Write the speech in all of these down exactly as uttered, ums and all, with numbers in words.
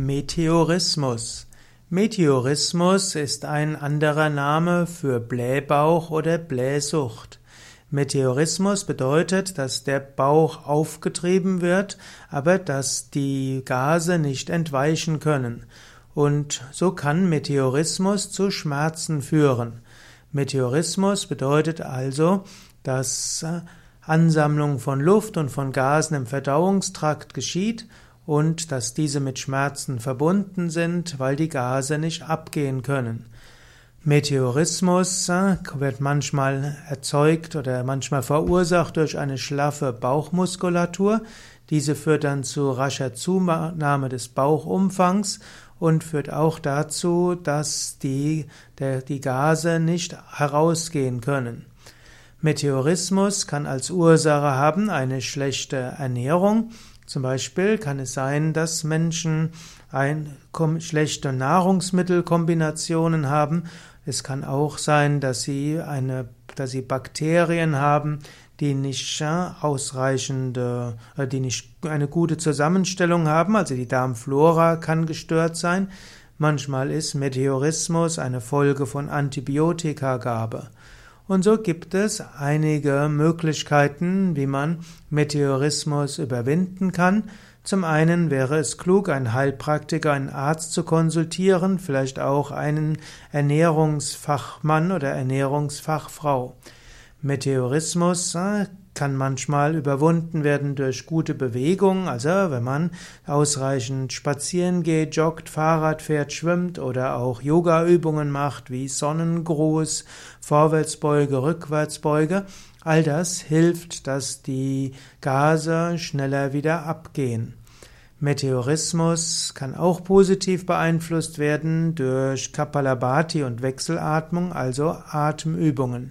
Meteorismus. Meteorismus ist ein anderer Name für Blähbauch oder Blähsucht. Meteorismus bedeutet, dass der Bauch aufgetrieben wird, aber dass die Gase nicht entweichen können. Und so kann Meteorismus zu Schmerzen führen. Meteorismus bedeutet also, dass Ansammlung von Luft und von Gasen im Verdauungstrakt geschieht und dass diese mit Schmerzen verbunden sind, weil die Gase nicht abgehen können. Meteorismus wird manchmal erzeugt oder manchmal verursacht durch eine schlaffe Bauchmuskulatur. Diese führt dann zu rascher Zunahme des Bauchumfangs und führt auch dazu, dass die, der, die Gase nicht herausgehen können. Meteorismus kann als Ursache haben eine schlechte Ernährung. Zum Beispiel kann es sein, dass Menschen ein, kom, schlechte Nahrungsmittelkombinationen haben. Es kann auch sein, dass sie, eine, dass sie Bakterien haben, die nicht ausreichende, die nicht eine gute Zusammenstellung haben. Also die Darmflora kann gestört sein. Manchmal ist Meteorismus eine Folge von Antibiotikagabe. Und so gibt es einige Möglichkeiten, wie man Meteorismus überwinden kann. Zum einen wäre es klug, einen Heilpraktiker, einen Arzt zu konsultieren, vielleicht auch einen Ernährungsfachmann oder Ernährungsfachfrau. Meteorismus kann manchmal überwunden werden durch gute Bewegung, also wenn man ausreichend spazieren geht, joggt, Fahrrad fährt, schwimmt oder auch Yoga-Übungen macht wie Sonnengruß, Vorwärtsbeuge, Rückwärtsbeuge. All das hilft, dass die Gase schneller wieder abgehen. Meteorismus kann auch positiv beeinflusst werden durch Kapalabhati und Wechselatmung, also Atemübungen.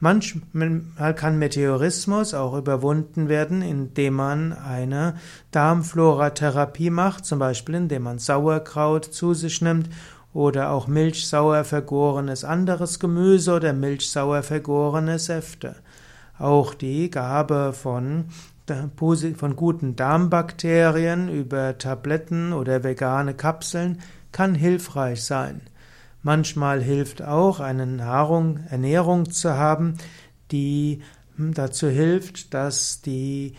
Manchmal kann Meteorismus auch überwunden werden, indem man eine Darmflora-Therapie macht, zum Beispiel indem man Sauerkraut zu sich nimmt oder auch milchsauer vergorenes anderes Gemüse oder milchsauer vergorene Säfte. Auch die Gabe von, von guten Darmbakterien über Tabletten oder vegane Kapseln kann hilfreich sein. Manchmal hilft auch, eine Nahrung, Ernährung zu haben, die dazu hilft, dass die,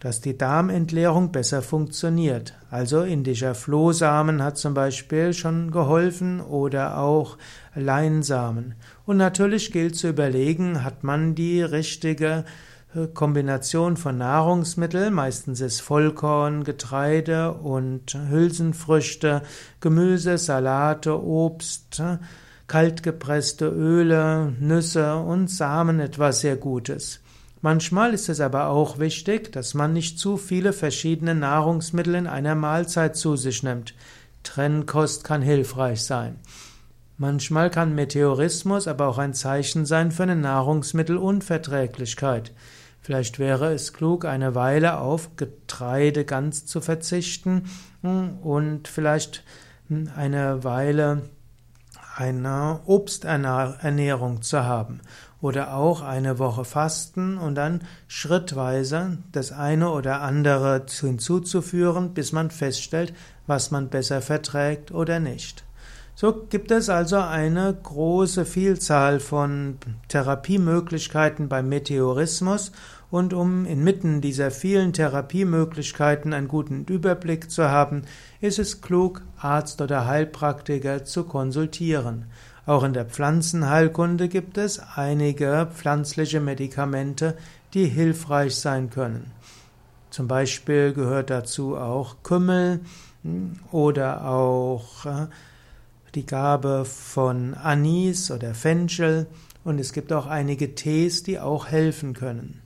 dass die Darmentleerung besser funktioniert. Also indischer Flohsamen hat zum Beispiel schon geholfen oder auch Leinsamen. Und natürlich gilt zu überlegen, hat man die richtige Kombination von Nahrungsmitteln, meistens ist Vollkorn, Getreide und Hülsenfrüchte, Gemüse, Salate, Obst, kaltgepresste Öle, Nüsse und Samen etwas sehr Gutes. Manchmal ist es aber auch wichtig, dass man nicht zu viele verschiedene Nahrungsmittel in einer Mahlzeit zu sich nimmt. Trennkost kann hilfreich sein. Manchmal kann Meteorismus aber auch ein Zeichen sein für eine Nahrungsmittelunverträglichkeit. Vielleicht wäre es klug, eine Weile auf Getreide ganz zu verzichten und vielleicht eine Weile eine Obsternährung zu haben. Oder auch eine Woche fasten und dann schrittweise das eine oder andere hinzuzuführen, bis man feststellt, was man besser verträgt oder nicht. So gibt es also eine große Vielzahl von Therapiemöglichkeiten beim Meteorismus und um inmitten dieser vielen Therapiemöglichkeiten einen guten Überblick zu haben, ist es klug, Arzt oder Heilpraktiker zu konsultieren. Auch in der Pflanzenheilkunde gibt es einige pflanzliche Medikamente, die hilfreich sein können. Zum Beispiel gehört dazu auch Kümmel oder auch die Gabe von Anis oder Fenchel, und es gibt auch einige Tees, die auch helfen können.